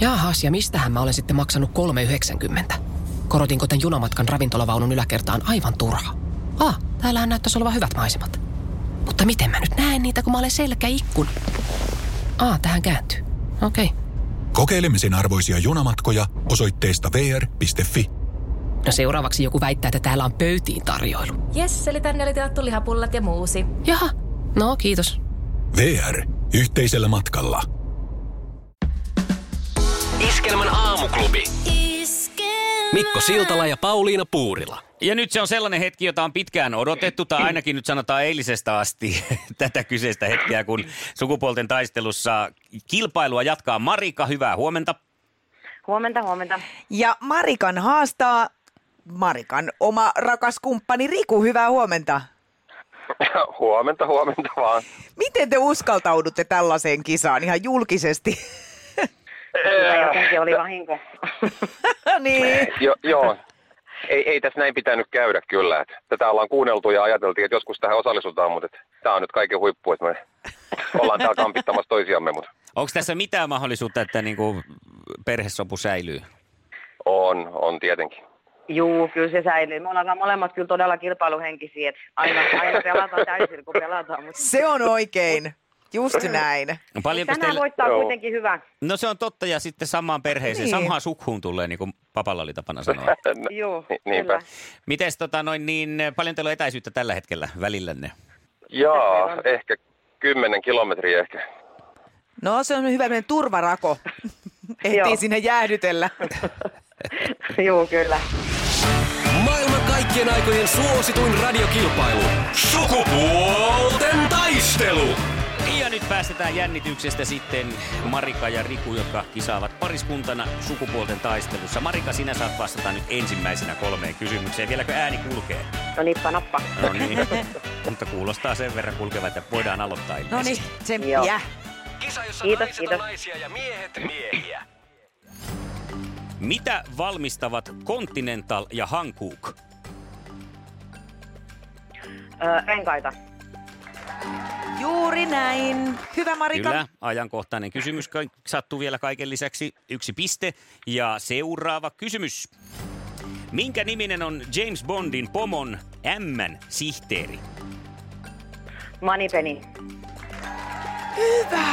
Jaahas, ja mistähän mä olen sitten maksanut 3,90? Korotinko tän junamatkan ravintolavaunun yläkertaan aivan turhaa? Täällähän näyttäisi olevan hyvät maisemat. Mutta miten mä nyt näen niitä, kun mä olen selkäikkuna? Tähän kääntyy. Okei. Kokeilemisen arvoisia junamatkoja osoitteesta vr.fi. No seuraavaksi joku väittää, että täällä on pöytiin tarjoilu. Jes, eli tänne oli tilattu lihapullat ja muusi. Jaha, no kiitos. VR. Yhteisellä matkalla. Iskelmän aamuklubi. Mikko Siltala ja Pauliina Puurila. Ja nyt se on sellainen hetki, jota on pitkään odotettu, tai ainakin nyt sanotaan eilisestä asti tätä kyseistä hetkeä, kun sukupuolten taistelussa kilpailua jatkaa Marika. Hyvää huomenta. Huomenta, huomenta. Ja Marikan haastaa Marikan oma rakas kumppani Riku. Hyvää huomenta. Huomenta, huomenta vaan. Miten te uskaltaudutte tällaiseen kisaan ihan julkisesti? Jotenkin oli vahinko. Niin. Joo. Ei tässä näin pitänyt käydä kyllä. Tätä ollaan kuunneltu ja ajateltiin, että joskus tähän osallistutaan, mutta tämä on nyt kaiken huippu, että me ollaan täällä kampittamassa toisiamme. Onko tässä mitään mahdollisuutta, että niinku perhesopu säilyy? On tietenkin. Juu, kyllä se säilyy. Me ollaan molemmat kyllä todella kilpailuhenkisiä, että aina pelataan täysin, kun pelataan. Mutta... Se on oikein. Just näin. Tänään teillä... voittaa joo. Kuitenkin hyvä. No se on totta, ja sitten samaan perheeseen, niin. Samaan sukkuun tulee, niin kuin papalla oli tapana sanoa. Joo, niinpä. Mites paljon teillä on etäisyyttä tällä hetkellä välillänne? Joo, ehkä 10 kilometriä ehkä. No se on hyvä turvarako. Ehtii sinne jäähdytellä. Joo, kyllä. Maailman kaikkien aikojen suosituin radiokilpailu. Sukupuolten taistelu! Ja nyt päästetään jännityksestä sitten Marika ja Riku, jotka kisaavat pariskuntana sukupuolten taistelussa. Marika, sinä saat vastata nyt ensimmäisenä 3 kysymykseen. Vieläkö ääni kulkee? No nippa nappa. No niin, mutta kuulostaa sen verran kulkeva, että voidaan aloittaa ilmeisesti. No niin, tsemppiä. Kisa, jossa naiset on naisia ja miehet miehiä. Mitä valmistavat Continental ja Hankook? Renkaita. Juuri näin. Hyvä Marika. Kyllä, ajankohtainen kysymys sattuu vielä kaiken lisäksi. 1 piste. Ja seuraava kysymys. Minkä niminen on James Bondin pomon M-sihteeri? Moneypenny. Hyvä!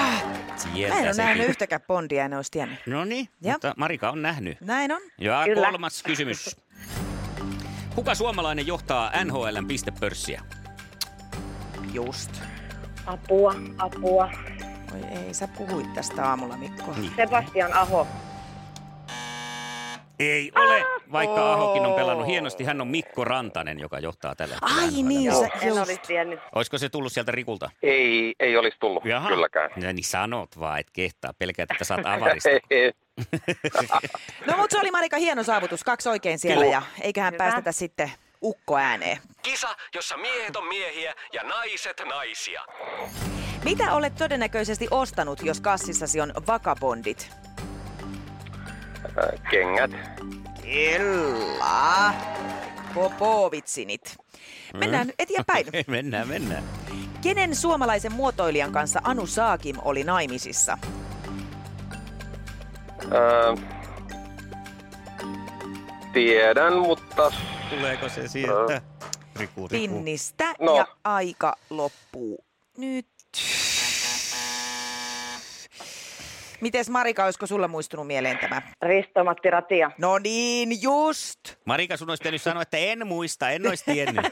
Sieltä mä en ole nähnyt yhtäkään Bondia, en olisi tiennyt. Noniin, mutta Marika on nähnyt. Näin on. Ja kyllä. 3. kysymys. Kuka suomalainen johtaa NHL:n pistepörssiä? Just. Apua. Oi ei, sä puhuit tästä aamulla, Mikko. Niin. Sebastian Aho. Ei ole, vaikka Ahokin on pelannut hienosti. Hän on Mikko Rantanen, joka johtaa tällä hetkellä. Ai niin, olisiko se tullut sieltä Rikulta? Ei olisi tullut, jaha. Kylläkään. No niin, sanot vaan, et kehtaa. Pelkää, että saat avarista. No mutta se oli Marika hieno saavutus. 2 oikein siellä ja eiköhän päästetä sitten ukko ääneen. Kisa, jossa miehet on miehiä ja naiset naisia. Mitä olet todennäköisesti ostanut, jos kassissasi on vakabondit? Kengät. Kyllä. Popovitsinit. Mennään eteenpäin. Mennään. Kenen suomalaisen muotoilijan kanssa Anu Saakim oli naimisissa? Tiedän, mutta... Tuleeko se sieltä? Riku. Pinnistä ja aika loppuu nyt. Mites Marika, olisiko sulla muistunut mieleen tämä? Risto-Matti-Ratia. No niin, just. Marika, sun olisi tehnyt sanoa, että en muista, en olisi tiennyt.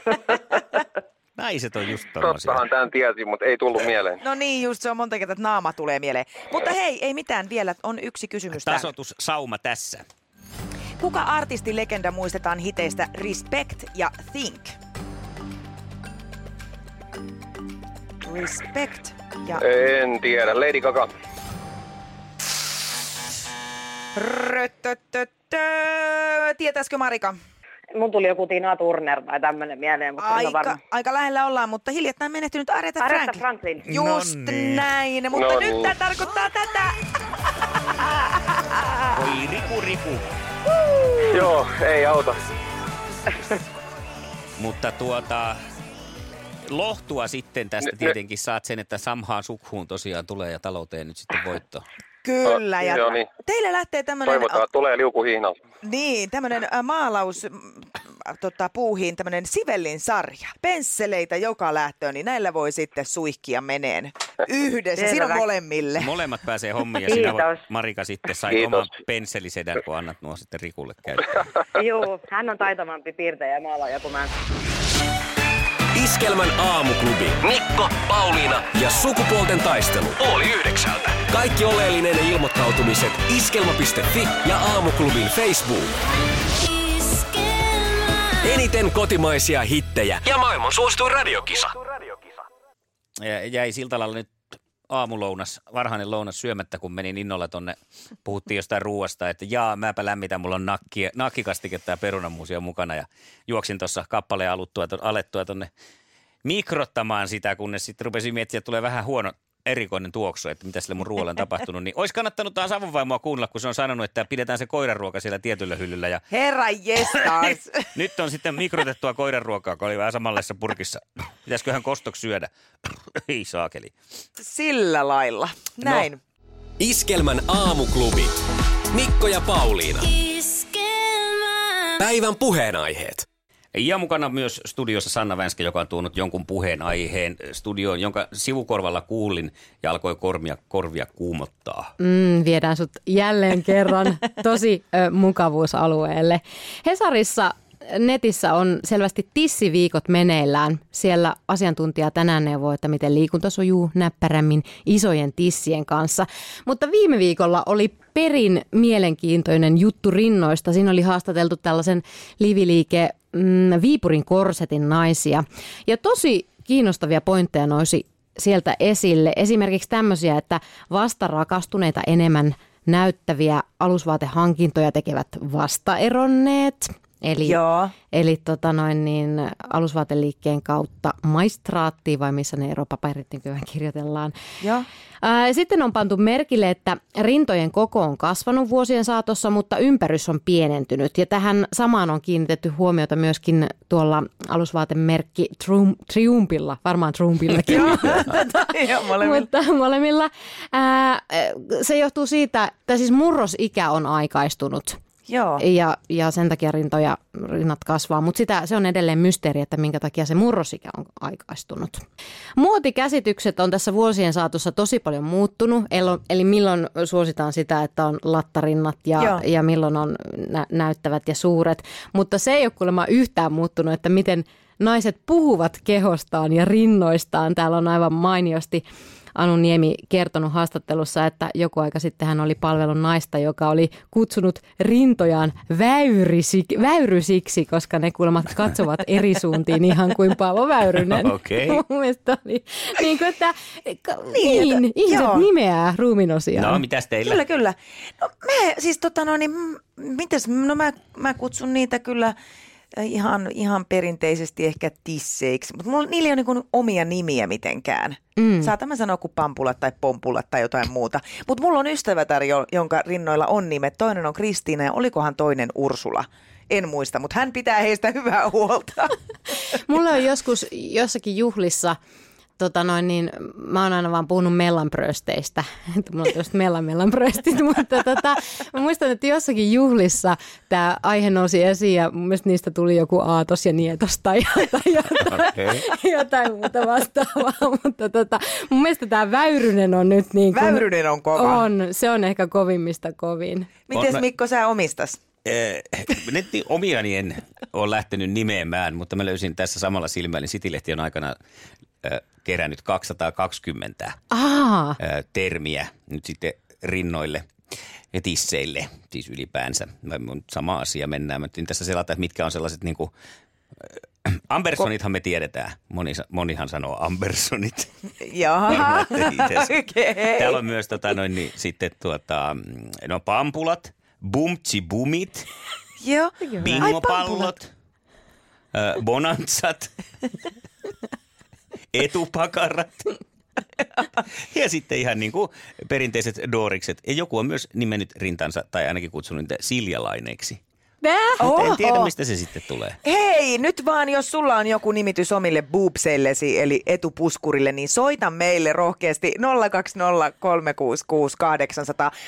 Naiset on just tommosia. Tottahan tämän tiesin, mutta ei tullut mieleen. No niin, just se on monta kertaa, että naama tulee mieleen. Mutta hei, ei mitään vielä, on 1 kysymys. Tasoitussauma tässä. Kuka artistilegenda muistetaan hiteistä Respect ja Think? Respect ja... En tiedä, Lady Gaga. Tietäisikö Marika? Mun tuli joku Tina Turner tai tämmönen mieleen, mutta aika lähellä ollaan, mutta hiljattain menehtynyt Aretha Franklin. Just näin, mutta nyt tää tarkoittaa tätä. Oi Riku. Joo, ei auta. Mutta lohtua sitten tästä tietenkin saat sen, että samhaan sukkuun tosiaan tulee ja talouteen nyt sitten voitto. Kyllä, ja joo, niin. Teille lähtee tämmöinen... Toivotaan, tulee liukuhihnalta. Niin, tämmöinen maalaus, puuhiin tämmöinen sivellin sarja. Pensseleitä joka lähtöön, niin näillä voi sitten suihkia meneen yhdessä. Siinä on molemmille. Molemmat pääsee hommiin, ja sinä Marika sitten sai oman pensselisedän, kun annat nuo sitten Rikulle käyttöön. Joo, hän on taitamampi piirtejä maalaaja kuin mä. Iskelmän aamuklubi. Mikko, Pauliina ja sukupuolten taistelu. 8:30. Kaikki oleellinen ilmoittautumiset iskelma.fi ja aamuklubin Facebook. Iskelma. Eniten kotimaisia hittejä ja maailman suosituin radiokisa. Jäi Siltalalla nyt aamulounas, varhainen lounas syömättä, kun menin innolla tonne. Puhuttiin jostain ruuasta, että jaa, mäpä lämmitän, mulla on nakkikastiketta ja perunamuusia mukana. Ja juoksin tuossa kappaleen alettua tonne mikrottamaan sitä, kunnes sitten rupesin miettimään, että tulee vähän huono erikoinen tuoksu, että mitä sille mun ruoalle on tapahtunut. Niin olisi kannattanut taas avunvaimoa kuunnella, kun se on sanonut, että pidetään se koiranruoka siellä tietyllä hyllyllä. Ja... Herra jestas! Nyt on sitten mikrotettua koiranruokaa, kun oli vähän samanlaisessa purkissa. Pitäisiköhän kostoksi syödä? Ei saakeli. Sillä lailla. Näin. No. Iskelmän aamuklubi. Mikko ja Pauliina. Iskelmä. Päivän puheenaiheet. Ja mukana myös studiossa Sanna Vänskä, joka on tuonut jonkun puheenaiheen studioon, jonka sivukorvalla kuulin ja alkoi korvia kuumottaa. Viedään sut jälleen kerran tosi mukavuusalueelle. Hesarissa netissä on selvästi tissiviikot meneillään. Siellä asiantuntija tänään neuvoo, että miten liikunta sujuu näppärämmin isojen tissien kanssa. Mutta viime viikolla oli perin mielenkiintoinen juttu rinnoista. Siinä oli haastateltu tällaisen liviliike Viipurin korsetin naisia. Ja tosi kiinnostavia pointteja nousi sieltä esille. Esimerkiksi tämmöisiä, että vastarakastuneita enemmän näyttäviä alusvaatehankintoja tekevät vastaeronneet. Eli alusvaateliikkeen kautta maistraattiin, vai missä ne eropaperit nykyään kirjoitellaan. Joo. Sitten on pantu merkille, että rintojen koko on kasvanut vuosien saatossa, mutta ympärys on pienentynyt. Ja tähän samaan on kiinnitetty huomiota myöskin tuolla alusvaatemerkki Triumphilla, varmaan Triumphilläkin. Mutta molemmilla. Se johtuu siitä, että siis murrosikä on aikaistunut. Joo. Ja sen takia rinnat kasvaa, mutta se on edelleen mysteeri, että minkä takia se murrosikä on aikaistunut. Muotikäsitykset on tässä vuosien saatossa tosi paljon muuttunut, eli milloin suositaan sitä, että on lattarinnat ja milloin on näyttävät ja suuret, mutta se ei ole kuulemma yhtään muuttunut, että miten naiset puhuvat kehostaan ja rinnoistaan. Täällä on aivan mainiosti Anu Niemi kertonut haastattelussa, että joku aika sitten hän oli palvelun naista, joka oli kutsunut rintojaan väyrysiksi, koska ne kuulemma katsovat eri suuntiin ihan kuin Paavo Väyrynen. Okei. Okay. Mun mielestä oli niin kuin, että ihmiset nimeää ruuminosiaan. No, mitäs teillä? Kyllä. No mä siis mä kutsun niitä kyllä ihan perinteisesti ehkä tisseiksi, mutta niillä ei ole niinku omia nimiä mitenkään. Saatan mä sanoa kuin pampulat tai pompulat tai jotain muuta. Mutta mulla on ystävätär, jonka rinnoilla on nimet. Toinen on Kristiina ja olikohan toinen Ursula. En muista, mutta hän pitää heistä hyvää huolta. Mulla on joskus jossakin juhlissa... mä oon aina vaan puhunut mellanprösteistä. Mulla on tietysti mellanpröstit, mutta mä muistan, että jossakin juhlissa tämä aihe nousi esiin ja mun mielestä niistä tuli joku aatos ja nietos tai jotain muuta vastaavaa. Mutta mun mielestä tämä Väyrynen on nyt niin kuin... Väyrynen on kova. Se on ehkä kovimmista kovin. Mites Mikko sä omistas? Omiani en ole lähtenyt nimeämään, mutta mä löysin tässä samalla silmällä. City-lehti on aikanaan kerännyt 220 termiä nyt sitten rinnoille ja tisseille, siis ylipäänsä. Sama asia mennään. Mä nyt tässä selata, että mitkä on sellaiset niin kuin Ambersonithan me tiedetään. Monihan sanoo Ambersonit. Jaha, okei. Täällä on myös pampulat, bumtsibumit, bingopallot, bonantsat. Etupakarat. Ja sitten ihan niin kuin perinteiset doorikset. Ja joku on myös nimennyt rintansa, tai ainakin kutsunut niitä siljalainiksi. En tiedä, mistä se sitten tulee. Hei, nyt vaan jos sulla on joku nimitys omille boobseillesi, eli etupuskurille, niin soita meille rohkeasti 020366800.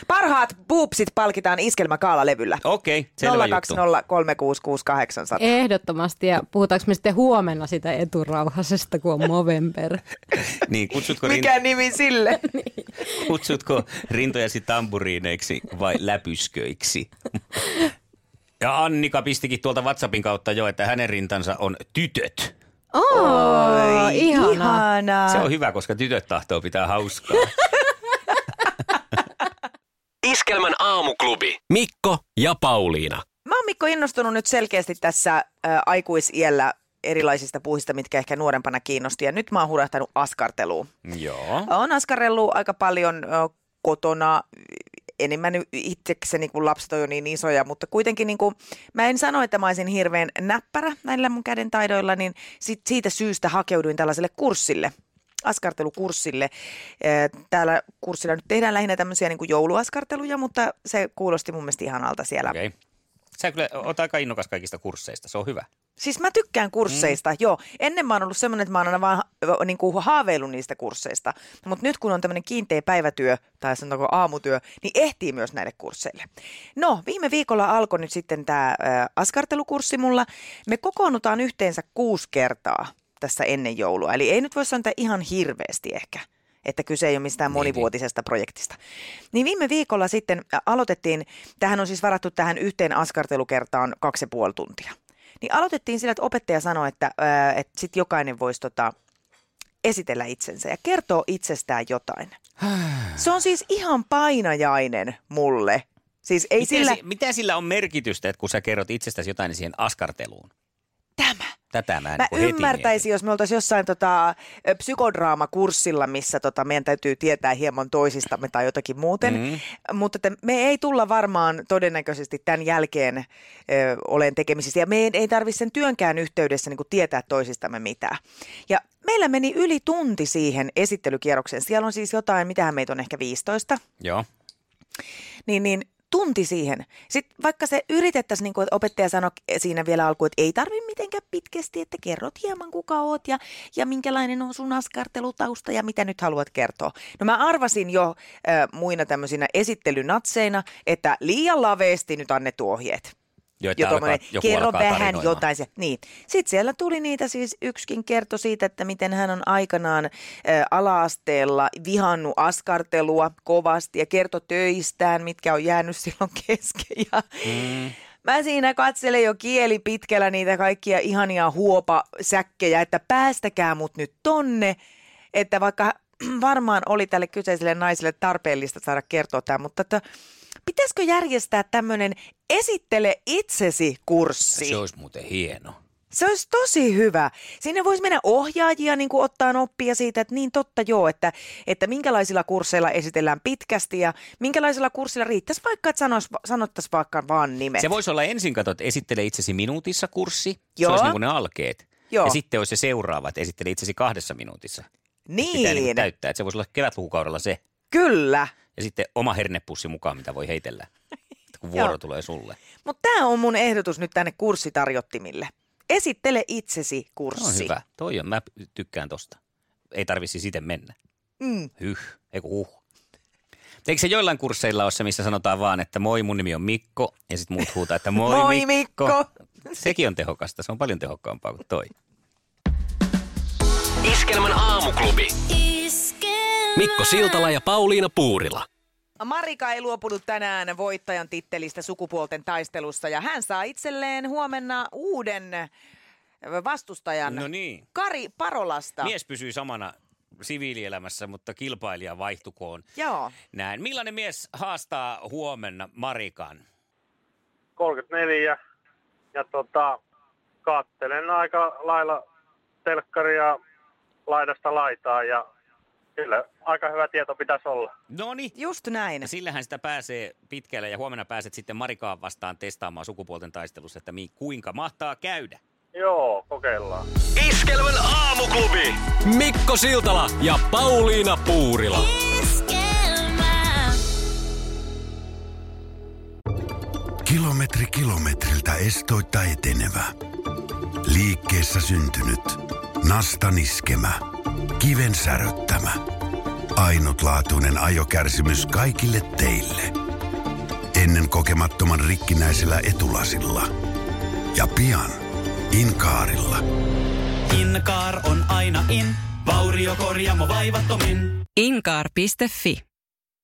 Parhaat boobsit palkitaan Iskelmäkaala-levyllä. Okei, selvä juttu. 020366800. Ehdottomasti, ja puhutaanko me sitten huomenna sitä eturauhasesta, kun on Movember? Niin, kutsutko mikä nimi sille? Niin. Kutsutko rintojasi tamburiineiksi vai läpysköiksi? Ja Annika pistikin tuolta WhatsAppin kautta jo, että hänen rintansa on tytöt. Oi, ihanaa. Se on hyvä, koska tytöt tahtoo pitää hauskaa. Iskelmän aamuklubi. Mikko ja Pauliina. Mä oon Mikko innostunut nyt selkeästi tässä aikuisiällä erilaisista puuhista, mitkä ehkä nuorempana kiinnosti. Ja nyt mä oon hurahtanut askarteluun. Joo. Oon askarrellut aika paljon kotona. Enemmän itsekseni, kun lapset on jo niin isoja, mutta kuitenkin niin kuin, mä en sano, että mä olisin hirveän näppärä näillä mun käden taidoilla, niin siitä syystä hakeuduin tällaiselle kurssille, askartelukurssille. Täällä kurssilla nyt tehdään lähinnä tämmöisiä niin kuin jouluaskarteluja, mutta se kuulosti mun mielestä ihanalta siellä. Okay. Sä kyllä oot aika innokas kaikista kursseista, se on hyvä. Siis mä tykkään kursseista, joo. Ennen mä oon ollut semmoinen, että mä oon aina vaan niin kuin haaveillut niistä kursseista. Mutta nyt kun on tämmöinen kiinteä päivätyö tai sanotaanko aamutyö, niin ehtii myös näille kursseille. No, viime viikolla alkoi nyt sitten tämä askartelukurssi mulla. Me kokoonnutaan yhteensä 6 kertaa tässä ennen joulua. Eli ei nyt voi sanoa ihan hirveästi ehkä, että kyse ei ole mistään monivuotisesta projektista. Niin viime viikolla sitten aloitettiin, tähän on siis varattu tähän yhteen askartelukertaan 2,5 tuntia. Niin aloitettiin sillä, että opettaja sanoi, että sitten jokainen voisi esitellä itsensä ja kertoo itsestään jotain. Se on siis ihan painajainen mulle. Siis ei mitä sillä on merkitystä, että kun sä kerrot itsestäsi jotain siihen askarteluun? Tätä mä ymmärtäisin, jos me oltaisiin jossain psykodraamakurssilla, missä meidän täytyy tietää hieman toisistamme tai jotakin muuten. Mutta me ei tulla varmaan todennäköisesti tämän jälkeen olen tekemisissä. Ja me ei tarvitse sen työnkään yhteydessä niin kuin tietää toisistamme mitään. Ja meillä meni yli tunti siihen esittelykierrokseen. Siellä on siis jotain, mitähän meitä on ehkä 15. Joo. Niin tunti siihen. Sitten vaikka se yritettäisiin, niin kuin opettaja sanoi siinä vielä alkuun, että ei tarvitse mitenkään pitkästi, että kerrot hieman kuka oot ja minkälainen on sun askartelutausta ja mitä nyt haluat kertoa. No mä arvasin jo muina tämmöisinä esittelynatseina, että liian laveesti nyt annettu ohjeet. Kerro vähän jotain. Niin. Sitten siellä tuli niitä siis yksikin kertoi siitä, että miten hän on aikanaan ala-asteella vihannut askartelua kovasti ja kertoi töistään, mitkä on jäänyt silloin kesken. Mä siinä katselen jo kieli pitkällä niitä kaikkia ihania huopasäkkejä, että päästäkää mut nyt tonne, että vaikka varmaan oli tälle kyseiselle naiselle tarpeellista saada kertoa tämä, mutta pitäisikö järjestää tämmöinen esittele itsesi -kurssi? Se olisi muuten hieno. Se olisi tosi hyvä. Siinä voisi mennä ohjaajia niin kuin ottaa oppia siitä, että niin totta joo, että minkälaisilla kursseilla esitellään pitkästi ja minkälaisilla kursseilla riittäisi vaikka, että sanottaisiin vaikka vaan nimet. Se voisi olla ensin katsoa, että esittele itsesi minuutissa -kurssi. Joo. Se olisi niin kuin ne alkeet. Joo. Ja sitten olisi se seuraava, että esittele itsesi 2 minuutissa. Niin. Pitää niin täyttää, että se voisi olla kevätlukukaudella se. Kyllä. Ja sitten oma hernepussi mukaan, mitä voi heitellä, kun vuoro tulee sulle. Mutta tämä on mun ehdotus nyt tänne kurssitarjottimille. Esittele itsesi -kurssi. On hyvä. Toi on, mä tykkään tosta. Ei tarvitsi siten mennä. Eikö se joillain kursseilla ole se, missä sanotaan vaan, että moi, mun nimi on Mikko, ja sitten muut huutaa, että moi Mikko. Sekin on tehokasta, se on paljon tehokkaampaa kuin toi. Iskelmän aamuklubi. Mikko Siltala ja Pauliina Puurila. Marika ei luopunut tänään voittajan tittelistä sukupuolten taistelussa ja hän saa itselleen huomenna uuden vastustajan. No niin. Kari Parolasta. Mies pysyy samana siviilielämässä, mutta kilpailija vaihtukoon. Joo. Näin. Millainen mies haastaa huomenna Marikan? 34 ja katselen aika lailla telkkaria laidasta laitaan ja kyllä, aika hyvä tieto pitäisi olla. No niin. Just näin. Sillähän sitä pääsee pitkälle ja huomenna pääset sitten Marikaan vastaan testaamaan sukupuolten taistelussa, että kuinka mahtaa käydä. Joo, kokeillaan. Iskelmän aamuklubi. Mikko Siltala ja Pauliina Puurila. Iskelmä. Kilometri kilometriltä estoitta etenevä. Liikkeessä syntynyt. Nastan iskemä. Kiven säröttämä. Ainutlaatuinen ajokärsimys kaikille teille. Ennen kokemattoman rikkinäisellä etulasilla. Ja pian Inkaarilla. Inkaar on aina in. Vauriokorjaamo vaivattomin. Inkaar.fi